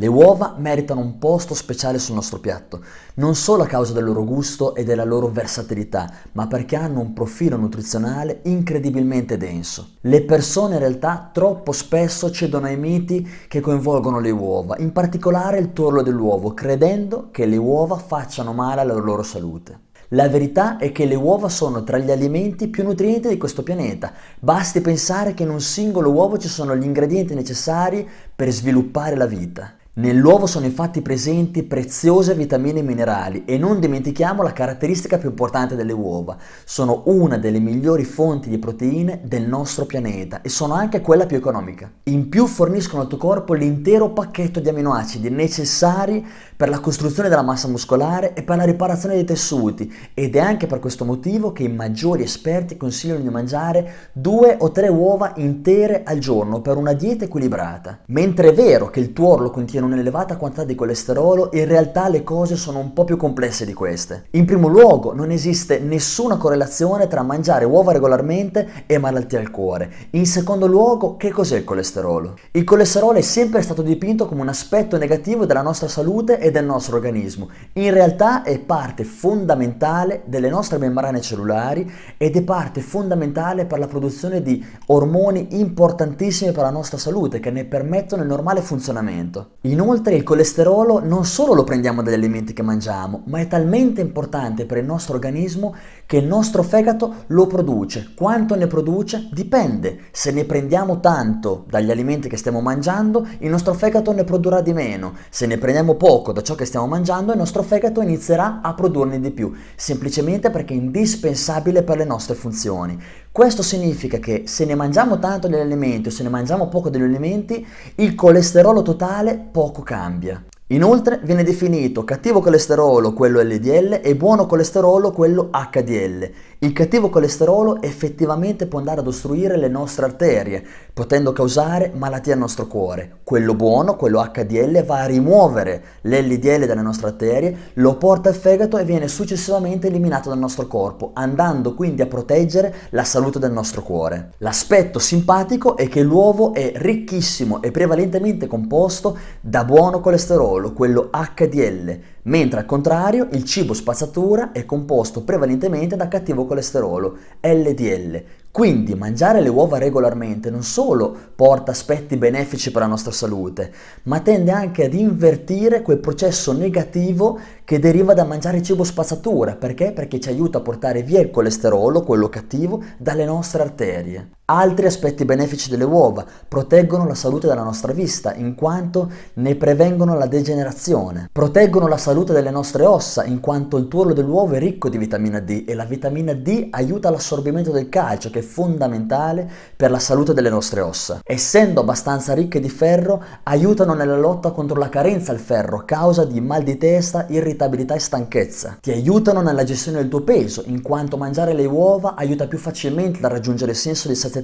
Le uova meritano un posto speciale sul nostro piatto, non solo a causa del loro gusto e della loro versatilità, ma perché hanno un profilo nutrizionale incredibilmente denso. Le persone in realtà troppo spesso cedono ai miti che coinvolgono le uova, in particolare il tuorlo dell'uovo, credendo che le uova facciano male alla loro salute. La verità è che le uova sono tra gli alimenti più nutrienti di questo pianeta. Basti pensare che in un singolo uovo ci sono gli ingredienti necessari per sviluppare la vita. Nell'uovo sono infatti presenti preziose vitamine e minerali e non dimentichiamo la caratteristica più importante delle uova. Sono una delle migliori fonti di proteine del nostro pianeta e sono anche quella più economica. In più forniscono al tuo corpo l'intero pacchetto di aminoacidi necessari per la costruzione della massa muscolare e per la riparazione dei tessuti, ed è anche per questo motivo che i maggiori esperti consigliano di mangiare 2 o 3 uova intere al giorno per una dieta equilibrata. Mentre è vero che il tuorlo contiene un'elevata quantità di colesterolo, in realtà le cose sono un po' più complesse di queste. In primo luogo, non esiste nessuna correlazione tra mangiare uova regolarmente e malattie al cuore. In secondo luogo, che cos'è il colesterolo? Il colesterolo è sempre stato dipinto come un aspetto negativo della nostra salute e del nostro organismo. In realtà è parte fondamentale delle nostre membrane cellulari ed è parte fondamentale per la produzione di ormoni importantissimi per la nostra salute che ne permettono il normale funzionamento. Inoltre il colesterolo non solo lo prendiamo dagli alimenti che mangiamo, ma è talmente importante per il nostro organismo che il nostro fegato lo produce. Quanto ne produce dipende. Se ne prendiamo tanto dagli alimenti che stiamo mangiando, il nostro fegato ne produrrà di meno. Se ne prendiamo poco da ciò che stiamo mangiando, il nostro fegato inizierà a produrne di più, semplicemente perché è indispensabile per le nostre funzioni. Questo significa che se ne mangiamo tanto degli alimenti o se ne mangiamo poco degli alimenti, il colesterolo totale poco cambia. Inoltre viene definito cattivo colesterolo quello LDL e buono colesterolo quello HDL. Il cattivo colesterolo effettivamente può andare ad ostruire le nostre arterie, potendo causare malattie al nostro cuore. Quello buono, quello HDL, va a rimuovere l'LDL dalle nostre arterie, lo porta al fegato e viene successivamente eliminato dal nostro corpo, andando quindi a proteggere la salute del nostro cuore. L'aspetto simpatico è che l'uovo è ricchissimo e prevalentemente composto da buono colesterolo, quello HDL, mentre al contrario il cibo spazzatura è composto prevalentemente da cattivo colesterolo, LDL. Quindi mangiare le uova regolarmente non solo porta aspetti benefici per la nostra salute, ma tende anche ad invertire quel processo negativo che deriva da mangiare cibo spazzatura. Perché? Perché ci aiuta a portare via il colesterolo, quello cattivo, dalle nostre arterie. Altri aspetti benefici delle uova: proteggono la salute della nostra vista, in quanto ne prevengono la degenerazione. Proteggono la salute delle nostre ossa, in quanto il tuorlo dell'uovo è ricco di vitamina D e la vitamina D aiuta all'assorbimento del calcio, che è fondamentale per la salute delle nostre ossa. Essendo abbastanza ricche di ferro, aiutano nella lotta contro la carenza al ferro, causa di mal di testa, irritabilità e stanchezza. Ti aiutano nella gestione del tuo peso, in quanto mangiare le uova aiuta più facilmente a raggiungere il senso di sazietà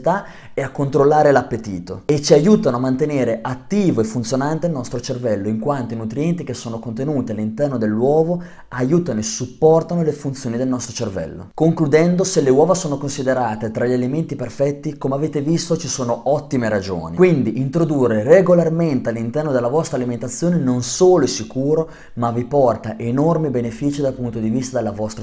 e a controllare l'appetito, e ci aiutano a mantenere attivo e funzionante il nostro cervello, in quanto i nutrienti che sono contenuti all'interno dell'uovo aiutano e supportano le funzioni del nostro cervello. Concludendo, se le uova sono considerate tra gli alimenti perfetti, come avete visto ci sono ottime ragioni. Quindi introdurre regolarmente all'interno della vostra alimentazione non solo è sicuro, ma vi porta enormi benefici dal punto di vista della vostra salute.